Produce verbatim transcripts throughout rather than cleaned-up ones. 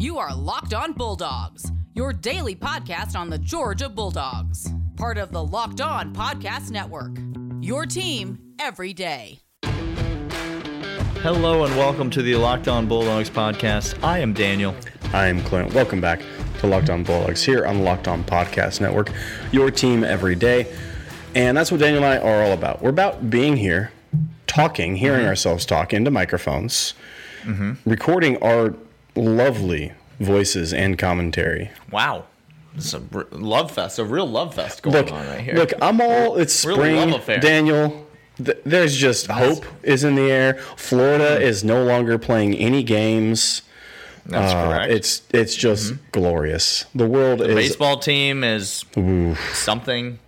You are Locked On Bulldogs, your daily podcast on the Georgia Bulldogs. Part of the Locked On Podcast Network, your team every day. Hello and welcome to the Locked On Bulldogs podcast. I am Daniel. I am Clint. Welcome back to Locked On Bulldogs here on the Locked On Podcast Network, your team every day. And that's what Daniel and I are all about. We're about being here, talking, hearing mm-hmm. ourselves talk into microphones, mm-hmm. recording our lovely voices and commentary. Wow. It's a r- love fest, a real love fest going look, on right here. Look, I'm all, it's spring, really Daniel. There's just hope is in the air. Florida is no longer playing any games. That's uh, correct. It's it's just mm-hmm. glorious. The world the is... The baseball team is oof. something.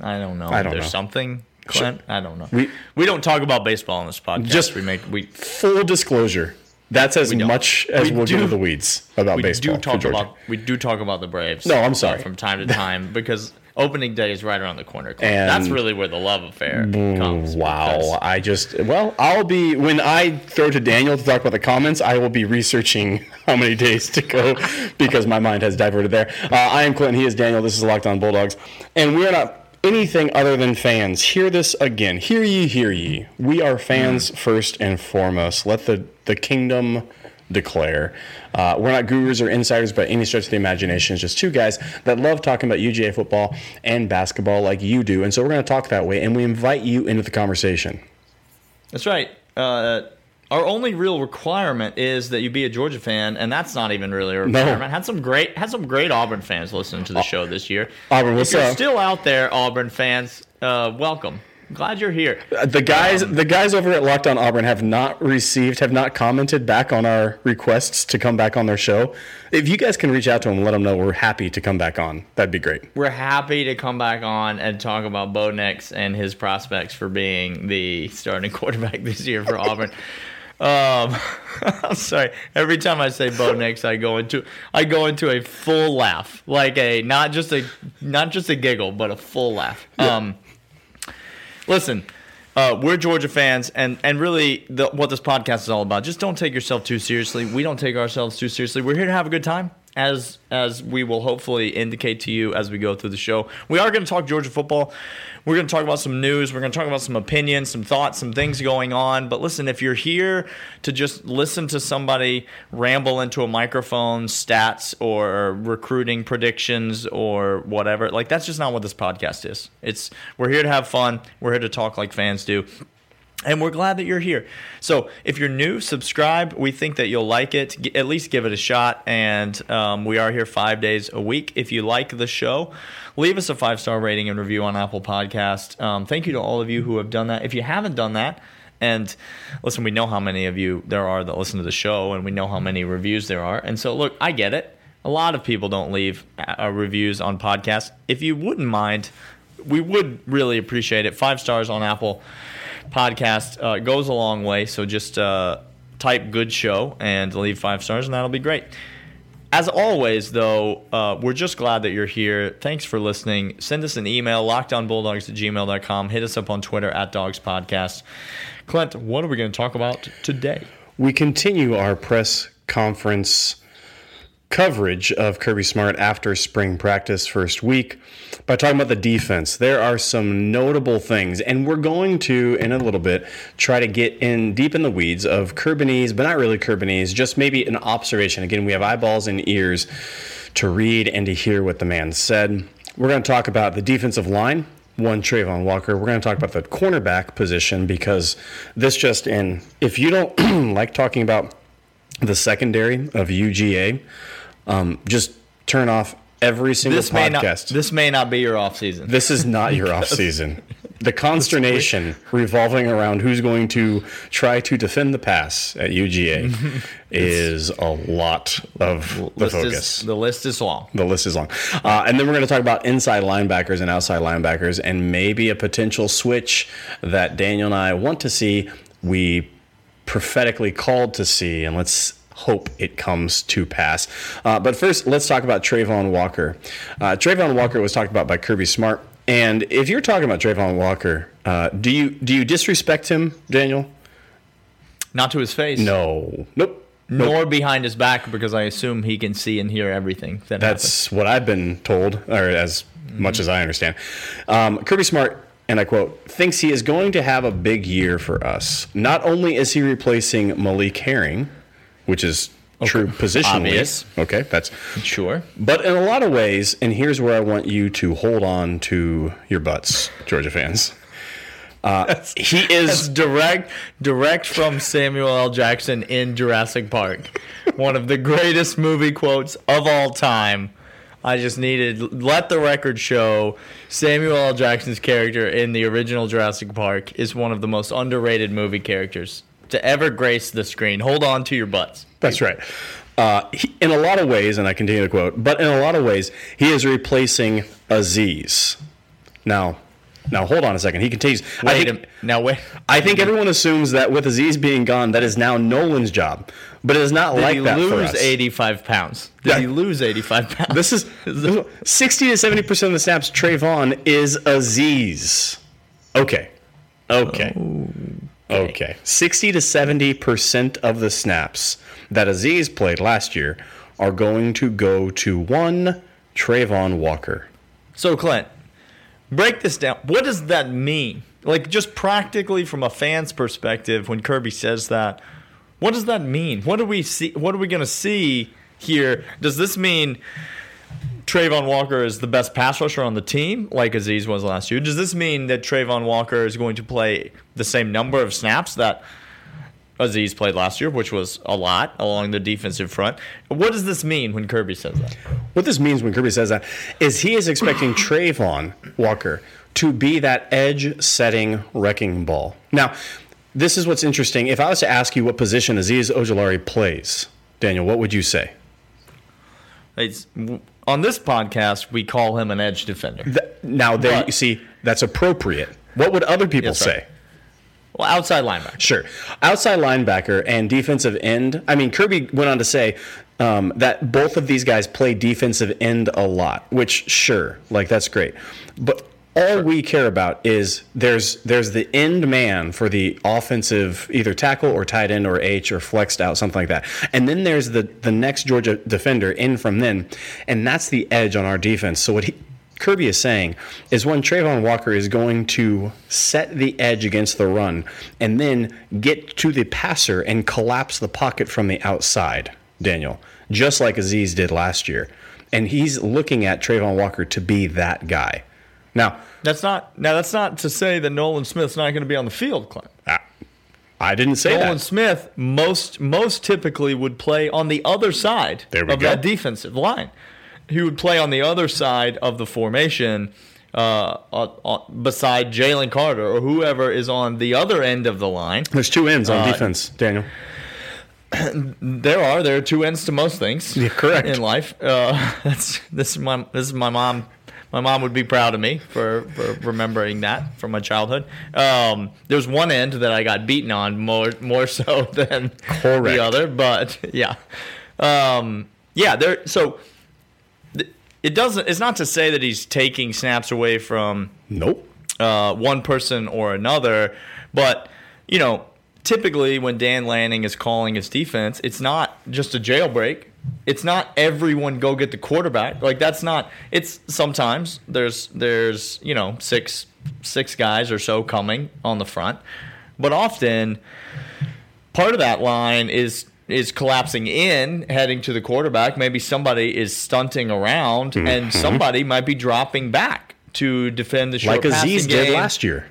I don't know. I don't There's know. something, Clint. Sure. I don't know. We, we don't talk about baseball on this podcast. Just we make... We, full disclosure. That's as we much as we we'll do, get into the weeds about we baseball. Do talk about, we do talk about the Braves. No, I'm sorry. From time to time because... Opening day is right around the corner. And that's really where the love affair comes. Wow. I just, well, I'll be, when I throw to Daniel to talk about the comments, I will be researching how many days to go because my mind has diverted there. Uh, I am Clint. He is Daniel. This is Locked On Bulldogs. And we are not anything other than fans. Hear this again. Hear ye, hear ye. We are fans mm. first and foremost. Let the, the kingdom declare. Uh, we're not gurus or insiders by any stretch of the imagination. It's just two guys that love talking about U G A football and basketball like you do. And so we're going to talk that way, and we invite you into the conversation. That's right. Uh, our only real requirement is that you be a Georgia fan, and that's not even really a requirement. No. Had some great had some great Auburn fans listening to the show this year. Auburn, what's if you're up? Still out there, Auburn fans, uh, welcome. Glad you're here. The guys, um, the guys over at Lockdown Auburn have not received, have not commented back on our requests to come back on their show. If you guys can reach out to them, let them know we're happy to come back on. That'd be great. We're happy to come back on and talk about Bo Nix and his prospects for being the starting quarterback this year for Auburn. Um, I'm sorry. Every time I say Bo Nix, I go into I go into a full laugh, like a not just a not just a giggle, but a full laugh. Yeah. Um. Listen, uh, we're Georgia fans, and, and really the, what this podcast is all about. Just don't take yourself too seriously. We don't take ourselves too seriously. We're here to have a good time, as as we will hopefully indicate to you as we go through the show. We are going to talk Georgia football. We're going to talk about some news. We're going to talk about some opinions, some thoughts, some things going on. But listen, if you're here to just listen to somebody ramble into a microphone, stats or recruiting predictions or whatever, like that's just not what this podcast is. It's we're here to have fun. We're here to talk like fans do. And we're glad that you're here. So if you're new, subscribe. We think that you'll like it. At least give it a shot. And um, we are here five days a week. If you like the show, leave us a five-star rating and review on Apple Podcast. Um, thank you to all of you who have done that. If you haven't done that, and listen, we know how many of you there are that listen to the show, and we know how many reviews there are. And so, look, I get it. A lot of people don't leave uh, reviews on podcasts. If you wouldn't mind, we would really appreciate it. Five stars on Apple Podcast uh, goes a long way, so just uh, type good show and leave five stars, and that'll be great. As always, though, uh, we're just glad that you're here. Thanks for listening. Send us an email, lockdown bulldogs at gmail dot com. Hit us up on Twitter, at Dogs Podcast. Clint, what are we going to talk about today? We continue our press conference coverage of Kirby Smart after spring practice first week by talking about the defense. There are some notable things, and we're going to, in a little bit, try to get in deep in the weeds of Kirby's, but not really Kirby's, just maybe an observation. Again, we have eyeballs and ears to read and to hear what the man said. We're going to talk about the defensive line, one Trayvon Walker. We're going to talk about the cornerback position because this just in, if you don't like talking about the secondary of U G A, Um, just turn off every single this podcast. May not, this may not be your off season. This is not your off season. The consternation revolving around who's going to try to defend the pass at U G A is a lot of the focus. Is, the list is long. The list is long. Uh, and then we're going to talk about inside linebackers and outside linebackers and maybe a potential switch that Daniel and I want to see. We prophetically called to see, and let's hope it comes to pass. Uh, but first, let's talk about Trayvon Walker. Uh, Trayvon Walker was talked about by Kirby Smart. And if you're talking about Trayvon Walker, uh, do you do you disrespect him, Daniel? Not to his face. No. Nope. Nope. Nor behind his back, because I assume he can see and hear everything. That That's happens. What I've been told, or as mm-hmm. much as I understand. Um, Kirby Smart, and I quote, thinks he is going to have a big year for us. Not only is he replacing Malik Herring, which is okay. true positionally. Obvious. Okay, that's... Sure. But in a lot of ways, and here's where I want you to hold on to your butts, Georgia fans. Uh, that's, he is that's direct direct from Samuel L. Jackson in Jurassic Park. One of the greatest movie quotes of all time. I just needed, let the record show, Samuel L. Jackson's character in the original Jurassic Park is one of the most underrated movie characters to ever grace the screen. Hold on to your butts. That's right. Uh, he, in a lot of ways, and I continue to quote, but in a lot of ways, he is replacing Azeez. Now... Now, hold on a second. He continues. Wait I think, a, now, wait. I think everyone assumes that with Azeez being gone, that is now Nolan's job. But it is not Did like that for us. Did he lose eighty-five pounds? Did yeah. he lose eighty-five pounds? This is, this is sixty to seventy percent of the snaps, Trayvon is Azeez. Okay. Okay. Okay. okay. sixty to seventy percent of the snaps that Azeez played last year are going to go to one Trayvon Walker. So, Clint. Break this down. What does that mean? Like, just practically from a fan's perspective, when Kirby says that, what does that mean? What do we see? What are we going to see here? Does this mean Trayvon Walker is the best pass rusher on the team, like Azeez was last year? Does this mean that Trayvon Walker is going to play the same number of snaps that Azeez played last year, which was a lot along the defensive front? What does this mean when Kirby says that? What this means when Kirby says that is he is expecting Trayvon Walker to be that edge-setting wrecking ball. Now, this is what's interesting. If I was to ask you what position Azeez Ojulari plays, Daniel, what would you say? It's, on this podcast, we call him an edge defender. Th- now, there but, you see, that's appropriate. What would other people yes, say? Right. Well, outside linebacker. Sure. Outside linebacker and defensive end. I mean, Kirby went on to say um, that both of these guys play defensive end a lot, which, sure, like, that's great. But all sure. we care about is there's there's the end man for the offensive either tackle or tight end or H or flexed out, something like that. And then there's the, the next Georgia defender in from then, and that's the edge on our defense. So what he... Kirby is saying is when Trayvon Walker is going to set the edge against the run and then get to the passer and collapse the pocket from the outside, Daniel, just like Azeez did last year. And he's looking at Trayvon Walker to be that guy. Now, that's not now that's not to say that Nolan Smith's not going to be on the field, Clint. I, I didn't say Nolan that. Nolan Smith most most typically would play on the other side of go. that defensive line. He would play on the other side of the formation uh, uh, uh, beside Jalen Carter or whoever is on the other end of the line. There's two ends on uh, defense, Daniel. There are. There are two ends to most things. Yeah, correct. In life. Uh, that's, this, is my, this is my mom. My mom would be proud of me for, for remembering that from my childhood. Um, there's one end that I got beaten on more more so than correct. the other. But, yeah. Um, yeah, there. So... It doesn't. It's not to say that he's taking snaps away from nope uh, one person or another, but you know, typically when Dan Lanning is calling his defense, it's not just a jailbreak. It's not everyone go get the quarterback. Like that's not. It's sometimes there's there's you know six six guys or so coming on the front, but often part of that line is. is collapsing in, heading to the quarterback. Maybe somebody is stunting around, mm-hmm. and somebody might be dropping back to defend the short passing game. Like Azeez did last year.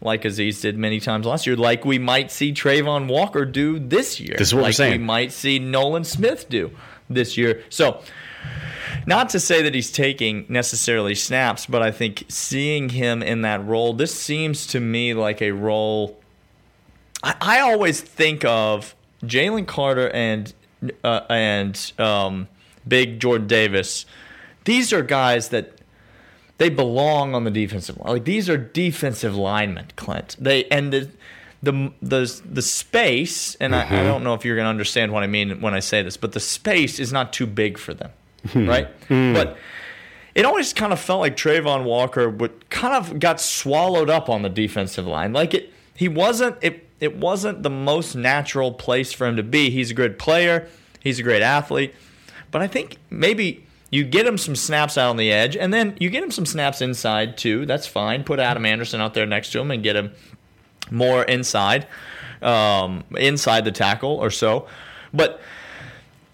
Like Azeez did many times last year. Like we might see Trayvon Walker do this year. This is what I'm saying. Like we might see Nolan Smith do this year. So, not to say that he's taking necessarily snaps, but I think seeing him in that role, this seems to me like a role... I, I always think of... Jalen Carter and uh, and um, Big Jordan Davis, these are guys that they belong on the defensive line. Like these are defensive linemen, Clint. They and the the the, the space, and mm-hmm. I, I don't know if you're going to understand what I mean when I say this, but the space is not too big for them, hmm. right? Hmm. But it always kind of felt like Trayvon Walker would kind of got swallowed up on the defensive line. Like it, he wasn't it. it wasn't the most natural place for him to be. He's a good player. He's a great athlete. But I think maybe you get him some snaps out on the edge, and then you get him some snaps inside too. That's fine. Put Adam Anderson out there next to him and get him more inside, um, inside the tackle or so. But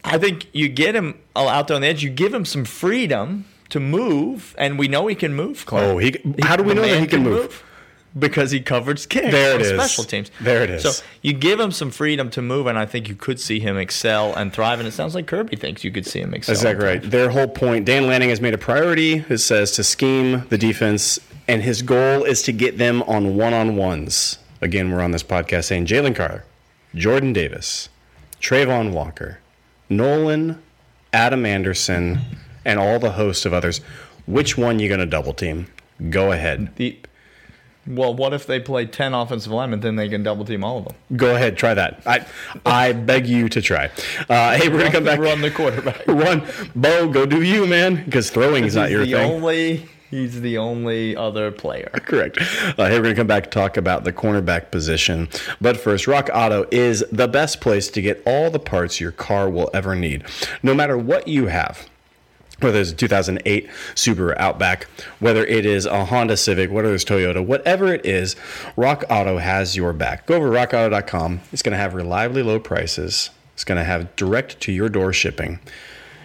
I think you get him out there on the edge. You give him some freedom to move, and we know he can move, Clark. Oh, he, how do we the know that he can move? move? Because he covers kicks there it on special is. teams. There it is. So you give him some freedom to move, and I think you could see him excel and thrive. And it sounds like Kirby thinks you could see him excel. Exactly right. Their whole point, Dan Lanning has made a priority, it says, to scheme the defense, and his goal is to get them on one-on-ones. Again, we're on this podcast saying Jalen Carter, Jordan Davis, Trayvon Walker, Nolan, Adam Anderson, and all the host of others. Which one you going to double team? Go ahead. The Well, what if they play ten offensive linemen? Then they can double-team all of them. Go ahead. Try that. I I beg you to try. Uh, hey, we're going to come back. Run the quarterback. Run. Bo, go do you, man, because throwing is not your the thing. Only, he's the only other player. Correct. Uh, hey, we're going to come back to talk about the cornerback position. But first, Rock Auto is the best place to get all the parts your car will ever need. No matter what you have. Whether it's a two thousand eight Subaru Outback, whether it is a Honda Civic, whether it's Toyota, whatever it is, Rock Auto has your back. Go over to rock auto dot com. It's going to have reliably low prices. It's going to have direct-to-your-door shipping.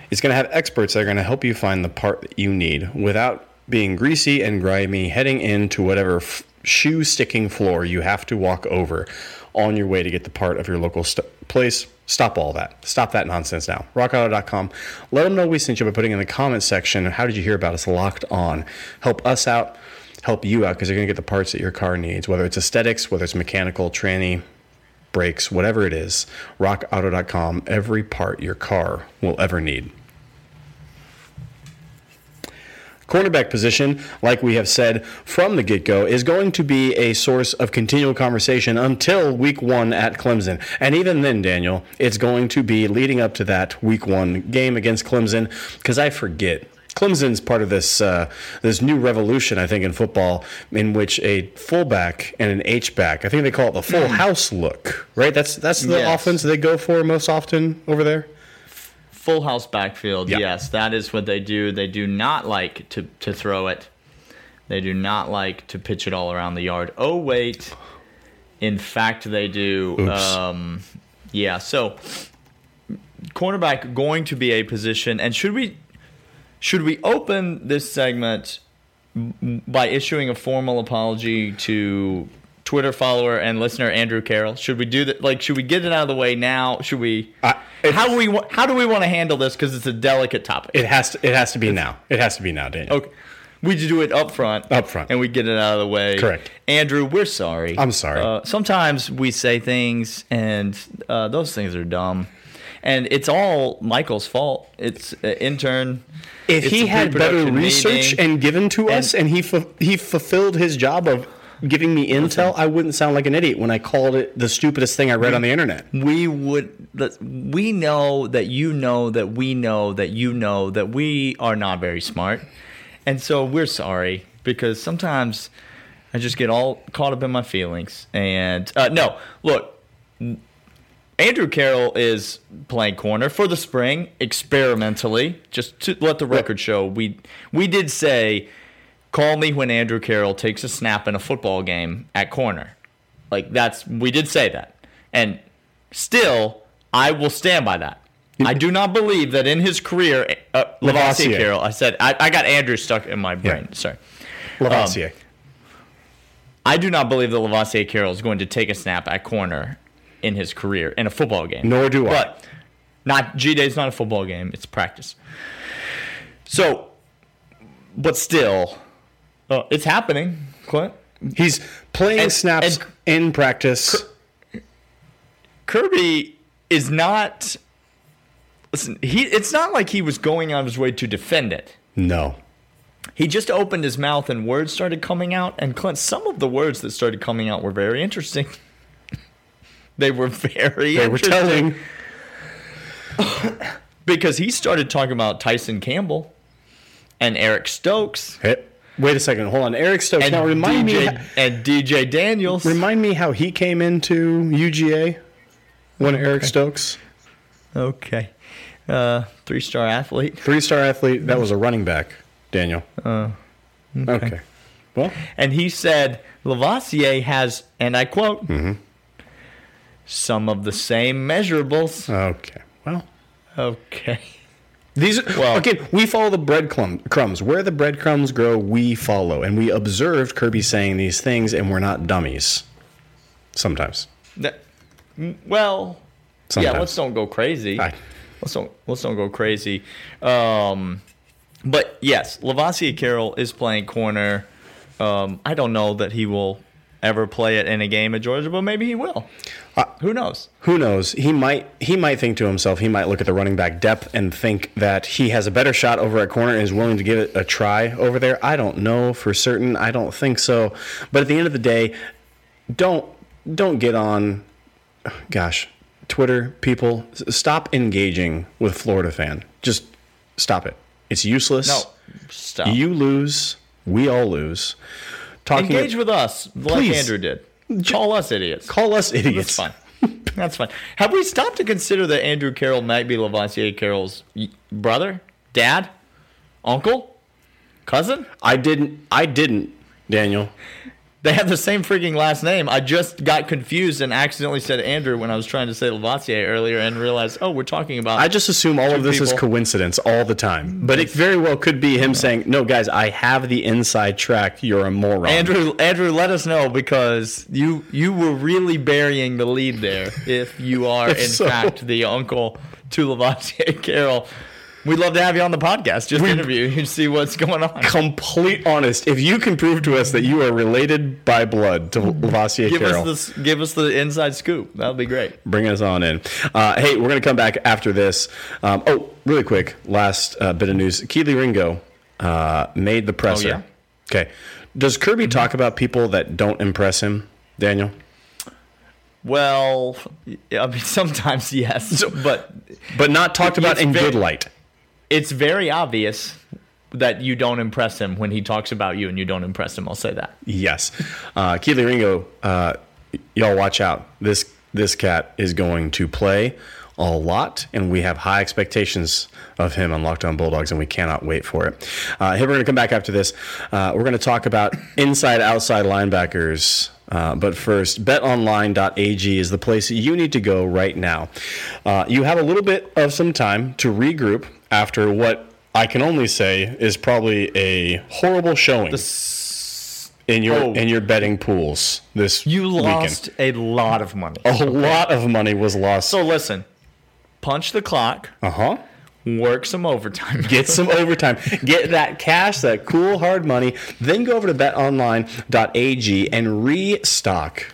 It's going to have experts that are going to help you find the part that you need without being greasy and grimy, heading into whatever f- shoe-sticking floor you have to walk over on your way to get the part of your local st- place. Stop all that. Stop that nonsense now. rock auto dot com. Let them know we sent you by putting in the comments section, how did you hear about us Locked On? Help us out, help you out, because you're going to get the parts that your car needs, whether it's aesthetics, whether it's mechanical, tranny, brakes, whatever it is. rock auto dot com, every part your car will ever need. Cornerback position, like we have said from the get-go, is going to be a source of continual conversation until week one at Clemson. And even then, Daniel, it's going to be leading up to that week one game against Clemson, because I forget. Clemson's part of this uh, this new revolution, I think, in football, in which a fullback and an H-back, I think they call it the full house look, right? That's, that's the yes. offense they go for most often over there? Full house backfield, yep. Yes, that is what they do. They do not like to, to throw it. They do not like to pitch it all around the yard. Oh, wait. In fact, they do. Um, yeah, so cornerback going to be a position. And should we should we open this segment by issuing a formal apology to Twitter follower and listener Andrew Carroll? Should we do that? Like, should we get it out of the way now? Should we? Uh, how do we? Wa- how do we want to handle this? Because it's a delicate topic. It has to. It has to be it's, now. It has to be now, Daniel. Okay. We do it up front. Up front. And we get it out of the way. Correct. Andrew, we're sorry. I'm sorry. Uh, sometimes we say things, and uh, those things are dumb. And it's all Michael's fault. It's uh, intern. If it's he had better research meeting, and given to and, us, and he fu- he fulfilled his job of giving me intel, I wouldn't sound like an idiot when I called it the stupidest thing I read we, on the internet. We would. We know that you know that we know that you know that we are not very smart, and so we're sorry, because sometimes I just get all caught up in my feelings. And uh, no, look, Andrew Carroll is playing corner for the spring experimentally. Just to let the record show, we we did say, call me when Andrew Carroll takes a snap in a football game at corner. Like, that's, we did say that. And still, I will stand by that. I do not believe that in his career, uh, Lavasi Carroll, I said, I, I got Andrew stuck in my brain. Yeah. Sorry. Lavasi. Um, I do not believe that Lavasi Carroll is going to take a snap at corner in his career in a football game. Nor do I. But not, G-Day's not a football game, it's practice. So, but still, Uh, it's happening, Clint. He's playing and, snaps and in practice. Kirby is not. Listen, he. It's not like he was going on his way to defend it. No. He just opened his mouth and words started coming out. And Clint, some of the words that started coming out were very interesting. They were very. They interesting. were telling. Because he started talking about Tyson Campbell and Eric Stokes. Hey. Wait a second. Hold on. Eric Stokes. And now remind D J, me. How, and D J Daniels. Remind me how he came into U G A when okay. Eric Stokes. Okay. Uh, three-star athlete. Three-star athlete. That was a running back, Daniel. Uh, okay. okay. Well. And he said, Lavasi has, and I quote, mm-hmm. some of the same measurables. Okay. Well. Okay. These are, well, again, we follow the breadcrumbs. Where the breadcrumbs grow, we follow. And we observed Kirby saying these things, and we're not dummies. Sometimes. That, well, Sometimes. yeah, let's don't go crazy. I, let's, don't, let's don't go crazy. Um, but, yes, Lavasi Carroll is playing corner. Um, I don't know that he will ever play it in a game at Georgia, but maybe he will. Uh, who knows? Who knows? He might he might think to himself, he might look at the running back depth and think that he has a better shot over at corner and is willing to give it a try over there. I don't know for certain. I don't think so. But at the end of the day, don't don't get on, gosh, Twitter, people. Stop engaging with Florida fan. Just stop it. It's useless. No, stop. You lose. We all lose. Talking Engage at, with us like please. Andrew did. Call us idiots. Call us idiots. That's fine. That's fine. Have we stopped to consider that Andrew Carroll might be Lavasi Carroll's brother, dad, uncle, cousin? I didn't. I didn't, Daniel. They have the same freaking last name. I just got confused and accidentally said Andrew when I was trying to say Lavasi earlier and realized, oh, we're talking about. I just assume all of this people. is coincidence all the time. But it very well could be him saying, no, guys, I have the inside track. You're a moron. Andrew, Andrew, let us know because you you were really burying the lead there if you are, in so. fact, the uncle to Lavasi Carroll. We'd love to have you on the podcast. Just we, interview you and see what's going on. Complete honest. If you can prove to us that you are related by blood to Lavasi Carroll. Us the, give us the inside scoop. That would be great. Bring us on in. Uh, hey, we're going to come back after this. Um, oh, really quick, last uh, bit of news. Kelee Ringo uh, made the presser. Oh, yeah? Okay. Does Kirby mm-hmm. talk about people that don't impress him, Daniel? Well, I mean, sometimes yes. So, but, but not talked about in very, good light. It's very obvious that you don't impress him when he talks about you and you don't impress him. I'll say that. Yes. Uh, Kelee Ringo, uh, y'all watch out. This this cat is going to play a lot, and we have high expectations of him on Locked On Bulldogs, and we cannot wait for it. Uh, here we're going to come back after this. Uh, we're going to talk about inside-outside linebackers. Uh, but first, bet online dot a g is the place you need to go right now. Uh, you have a little bit of some time to regroup after what I can only say is probably a horrible showing s- in your oh. in your betting pools this weekend. You lost weekend. a lot of money. A okay. lot of money was lost. So listen, punch the clock. Uh-huh. Work some overtime. Get some overtime. Get that cash, that cool, hard money. Then go over to bet online dot a g and restock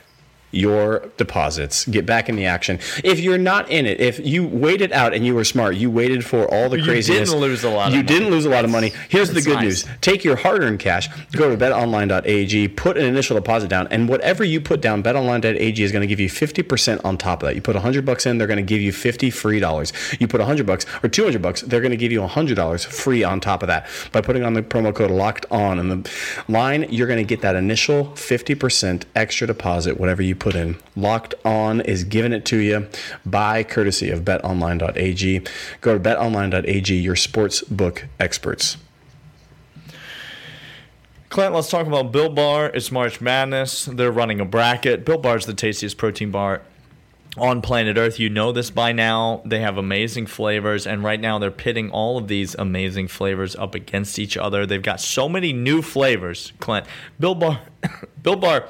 your deposits. Get back in the action. If you're not in it, if you waited out and you were smart, you waited for all the craziness. You didn't lose a lot of you money. You didn't lose a lot of money. Here's That's the good nice. news. Take your hard-earned cash, go to bet online dot a g, put an initial deposit down, and whatever you put down, bet online dot a g is going to give you fifty percent on top of that. You put one hundred bucks in, they're going to give you fifty free dollars. You put one hundred bucks or two hundred bucks, they're going to give you one hundred dollars free on top of that. By putting on the promo code LOCKEDON in the line, you're going to get that initial fifty percent extra deposit, whatever you put in. Locked On is giving it to you by courtesy of bet online dot a g. Go to bet online dot a g, your sports book experts. Clint, let's talk about Bill Bar. It's March Madness. They're running a bracket. Bill Bar is the tastiest protein bar on planet Earth. You know this by now. They have amazing flavors, and right now they're pitting all of these amazing flavors up against each other. They've got so many new flavors, Clint. Bill Bar, Bill Bar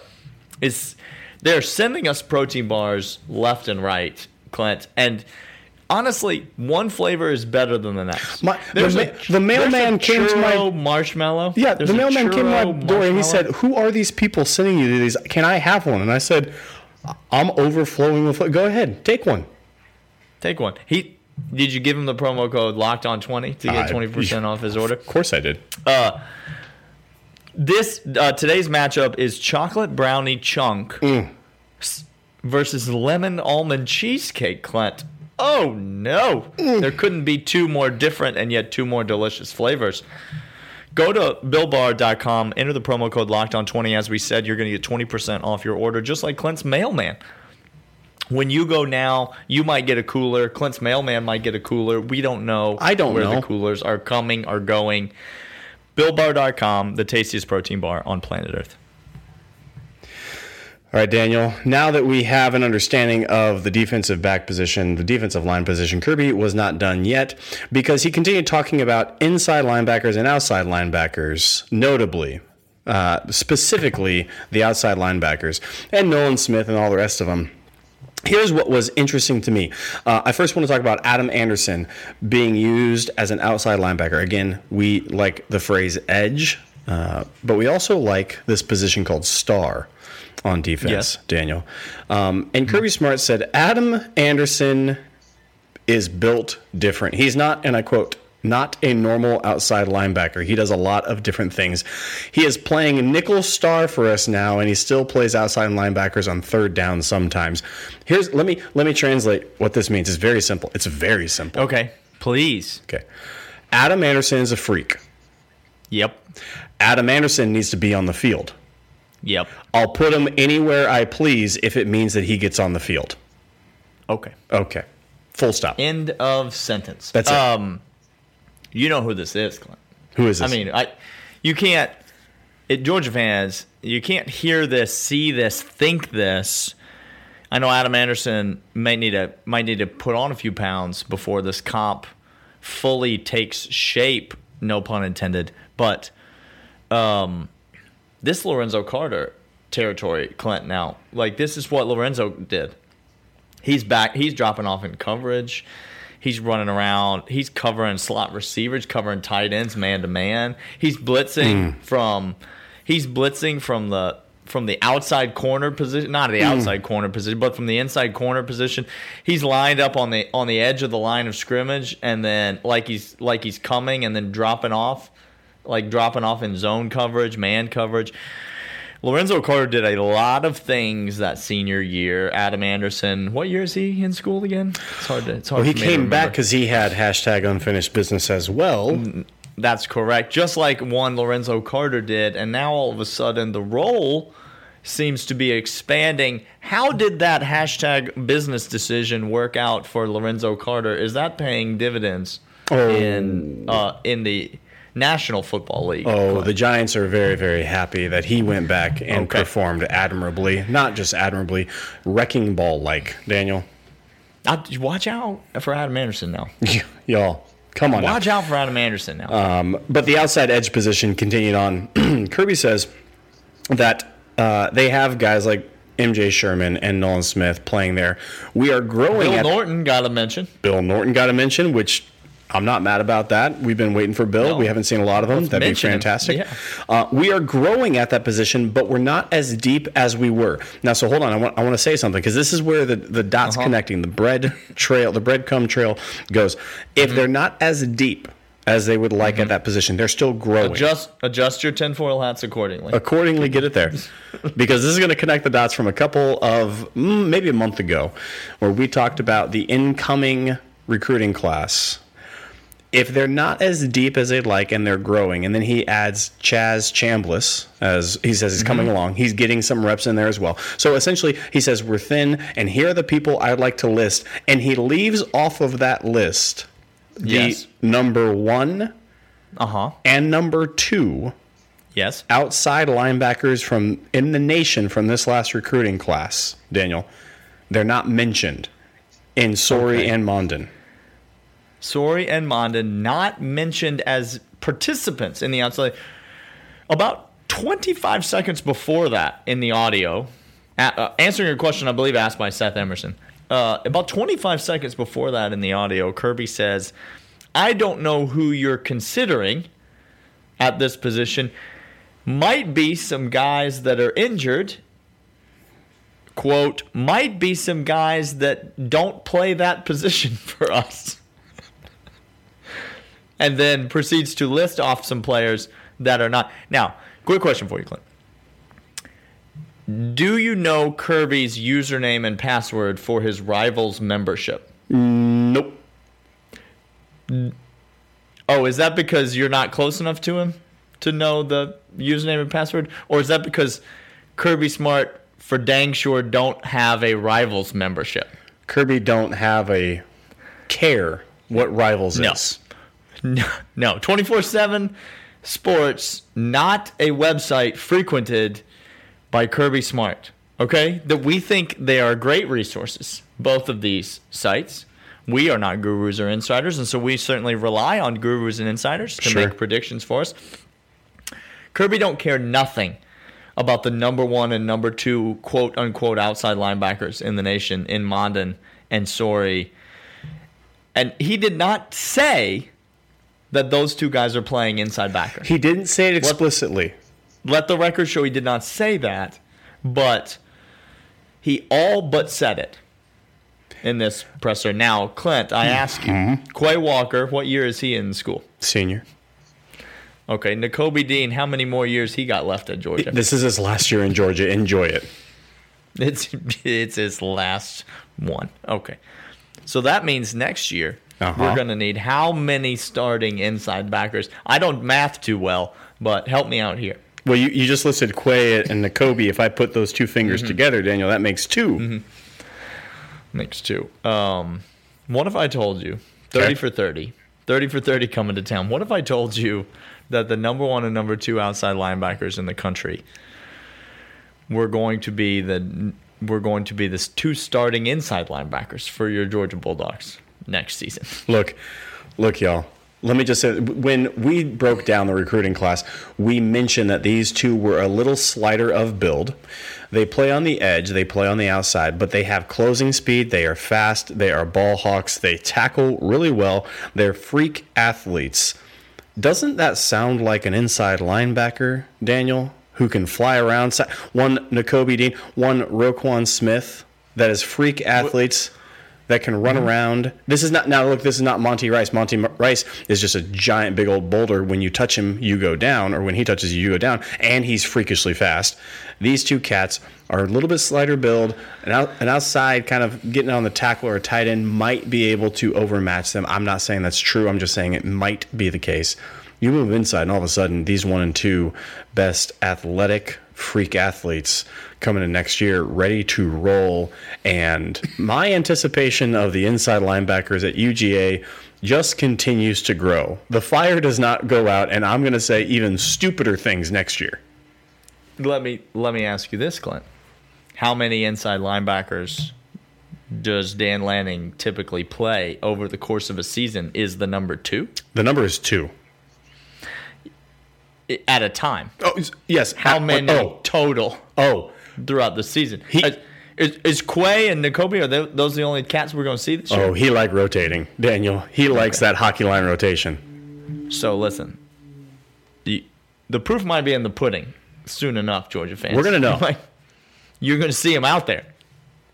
is... They're sending us protein bars left and right, Clint. And honestly, one flavor is better than the next. My, there's the, a, the mailman there's a came to my marshmallow. Yeah, there's the mailman came to my door and he said, "Who are these people sending you these? Can I have one?" And I said, "I'm overflowing with. Go ahead, take one. Take one." He did you give him the promo code Locked On twenty to get twenty percent off his order? Of course, I did. Uh, This uh, today's matchup is chocolate brownie chunk mm. versus lemon almond cheesecake, Clint. Oh, no. Mm. There couldn't be two more different and yet two more delicious flavors. Go to bill bar dot com, enter the promo code locked on twenty. As we said, you're going to get twenty percent off your order, just like Clint's Mailman. When you go now, you might get a cooler. Clint's Mailman might get a cooler. We don't know I don't where know. the coolers are coming or going. bill bar dot com, the tastiest protein bar on planet Earth. All right, Daniel, now that we have an understanding of the defensive back position, the defensive line position, Kirby was not done yet because he continued talking about inside linebackers and outside linebackers, notably, uh, specifically the outside linebackers, and Nolan Smith and all the rest of them. Here's what was interesting to me. Uh, I first want to talk about Adam Anderson being used as an outside linebacker. Again, we like the phrase edge, uh, but we also like this position called star on defense, yes. Daniel. Um, and Kirby Smart said, Adam Anderson is built different. He's not, and I quote, not a normal outside linebacker. He does a lot of different things. He is playing nickel star for us now, and he still plays outside linebackers on third down sometimes. Here's let me let me translate what this means. It's very simple. It's very simple. Okay, please. Okay. Adam Anderson is a freak. Yep. Adam Anderson needs to be on the field. Yep. I'll put him anywhere I please if it means that he gets on the field. Okay. Okay. Full stop. End of sentence. That's it. Um, you know who this is, Clint. Who is this? I mean, I, you can't, it, Georgia fans, you can't hear this, see this, think this. I know Adam Anderson might need to, might need to put on a few pounds before this comp fully takes shape, no pun intended. But um, this Lorenzo Carter territory, Clint, now, like this is what Lorenzo did. He's back, he's dropping off in coverage. He's running around. He's covering slot receivers, covering tight ends, man to man. He's blitzing mm. from, he's blitzing from the from the outside corner position, not the outside mm. corner position, but from the inside corner position. He's lined up on the on the edge of the line of scrimmage, and then like he's like he's coming, and then dropping off, like dropping off in zone coverage, man coverage. Lorenzo Carter did a lot of things that senior year. Adam Anderson, what year is he in school again? It's hard to. It's hard. Well, he came back because he had hashtag unfinished business as well. That's correct. Just like one Lorenzo Carter did, and now all of a sudden the role seems to be expanding. How did that hashtag business decision work out for Lorenzo Carter? Is that paying dividends oh. in uh, in the National Football League? Oh, Clint. The Giants are very, very happy that he went back and okay. performed admirably. Not just admirably, wrecking ball-like, Daniel. I, watch out for Adam Anderson now. Y'all, come on Watch now. out for Adam Anderson now. Um, but the outside edge position continued on. Kirby says that uh, they have guys like M J Sherman and Nolan Smith playing there. We are growing. Bill at, Norton got a mention. Bill Norton got a mention, which I'm not mad about that. We've been waiting for Bill. No, we haven't seen a lot of them. That'd be fantastic. Yeah. Uh, we are growing at that position, but we're not as deep as we were. Now, so hold on. I want I want to say something because this is where the, the dots uh-huh. connecting, the bread trail, the breadcrumb trail goes. If mm-hmm. they're not as deep as they would like mm-hmm. at that position, they're still growing. Adjust, adjust your tinfoil hats accordingly. Accordingly, get it there. Because this is going to connect the dots from a couple of, maybe a month ago, where we talked about the incoming recruiting class. If they're not as deep as they'd like and they're growing, and then he adds Chaz Chambliss, as he says he's coming mm-hmm. along. He's getting some reps in there as well. So essentially, he says, we're thin, and here are the people I'd like to list. And he leaves off of that list the yes. number one uh-huh. and number two yes. outside linebackers from in the nation from this last recruiting class, Daniel. They're not mentioned in Sorey okay. and Mondon. Sorey and Mondon not mentioned as participants in the outside. About twenty-five seconds before that in the audio, uh, answering your question, I believe, asked by Seth Emerson. Uh, about twenty-five seconds before that in the audio, Kirby says, I don't know who you're considering at this position. Might be some guys that are injured. Quote, might be some guys that don't play that position for us. And then proceeds to list off some players that are not. Now, quick question for you, Clint. Do you know Kirby's username and password for his Rivals membership? Nope. Oh, is that because you're not close enough to him? to know the username and password? Or is that because Kirby Smart, for dang sure, don't have a Rivals membership? Kirby don't have a care what Rivals no. is. No, no. twenty-four seven Sports, not a website frequented by Kirby Smart. Okay? That we think they are great resources, both of these sites. We are not gurus or insiders, and so we certainly rely on gurus and insiders to sure. make predictions for us. Kirby don't care nothing about the number one and number two quote-unquote outside linebackers in the nation in Mondon and Sorey. And he did not say that those two guys are playing inside backer. He didn't say it explicitly. Let, let the record show he did not say that, but he all but said it in this presser. Now, Clint, I ask you, mm-hmm. Quay Walker, what year is he in school? Senior. Okay, Nakobe Dean, how many more years he got left at Georgia? This is his last year in Georgia. Enjoy it. It's it's his last one. Okay. So that means next year uh-huh. we're going to need how many starting inside backers? I don't math too well, but help me out here. Well, you, you just listed Quay and Nakobe. If I put those two fingers mm-hmm. together, Daniel, that makes two. Mm-hmm. Makes two. Um, what if I told you thirty okay. for thirty, thirty for thirty coming to town? What if I told you that the number one and number two outside linebackers in the country were going to be the we're going to be this two starting inside linebackers for your Georgia Bulldogs next season? Look, look, y'all. Let me just say, when we broke down the recruiting class, we mentioned that these two were a little slighter of build. They play on the edge, they play on the outside, but they have closing speed, they are fast, they are ball hawks, they tackle really well, they're freak athletes. Doesn't that sound like an inside linebacker, Daniel, who can fly around? One Nakobe Dean, one Roquan Smith, that is freak athletes. What? That can run mm-hmm. around. This is not, now look, this is not Monty Rice. Monty Rice is just a giant, big old boulder. When you touch him, you go down, or when he touches you, you go down, and he's freakishly fast. These two cats are a little bit slighter build, and, out, and outside, kind of getting on the tackle or tight end might be able to overmatch them. I'm not saying that's true. I'm just saying it might be the case. You move inside, and all of a sudden, these one and two best athletic freak athletes coming in next year, ready to roll. And my anticipation of the inside linebackers at U G A just continues to grow. The fire does not go out, and I'm going to say even stupider things next year. Let me let me ask you this, Clint. How many inside linebackers does Dan Lanning typically play over the course of a season? Is the number two? The number is two. At a time. Oh, yes. How many oh. total oh. throughout the season? He, is, is Quay and Nakobe, are they, those the only cats we're going to see this year? Oh, he likes rotating, Daniel. He likes okay. that hockey line rotation. So, listen, the, the proof might be in the pudding soon enough, Georgia fans. We're going to know. Like, you're going to see them out there.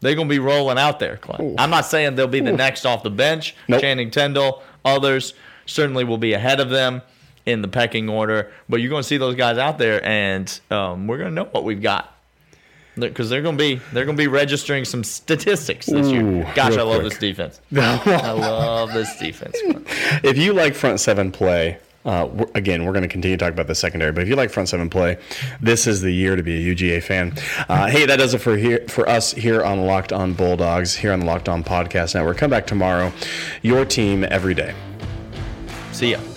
They're going to be rolling out there, Clint. I'm not saying they'll be Ooh. the next off the bench. Nope. Channing Tindall, others certainly will be ahead of them in the pecking order, but you're going to see those guys out there, and um, we're going to know what we've got because they're going to be they're going to be registering some statistics this Ooh, year. Gosh, I love quick. this defense. I love this defense. If you like front seven play, uh, we're, again, we're going to continue to talk about the secondary, but if you like front seven play, this is the year to be a U G A fan. Uh, hey, that does it for here for us here on Locked On Bulldogs here on the Locked On Podcast Network. Come back tomorrow. Your team every day. See ya.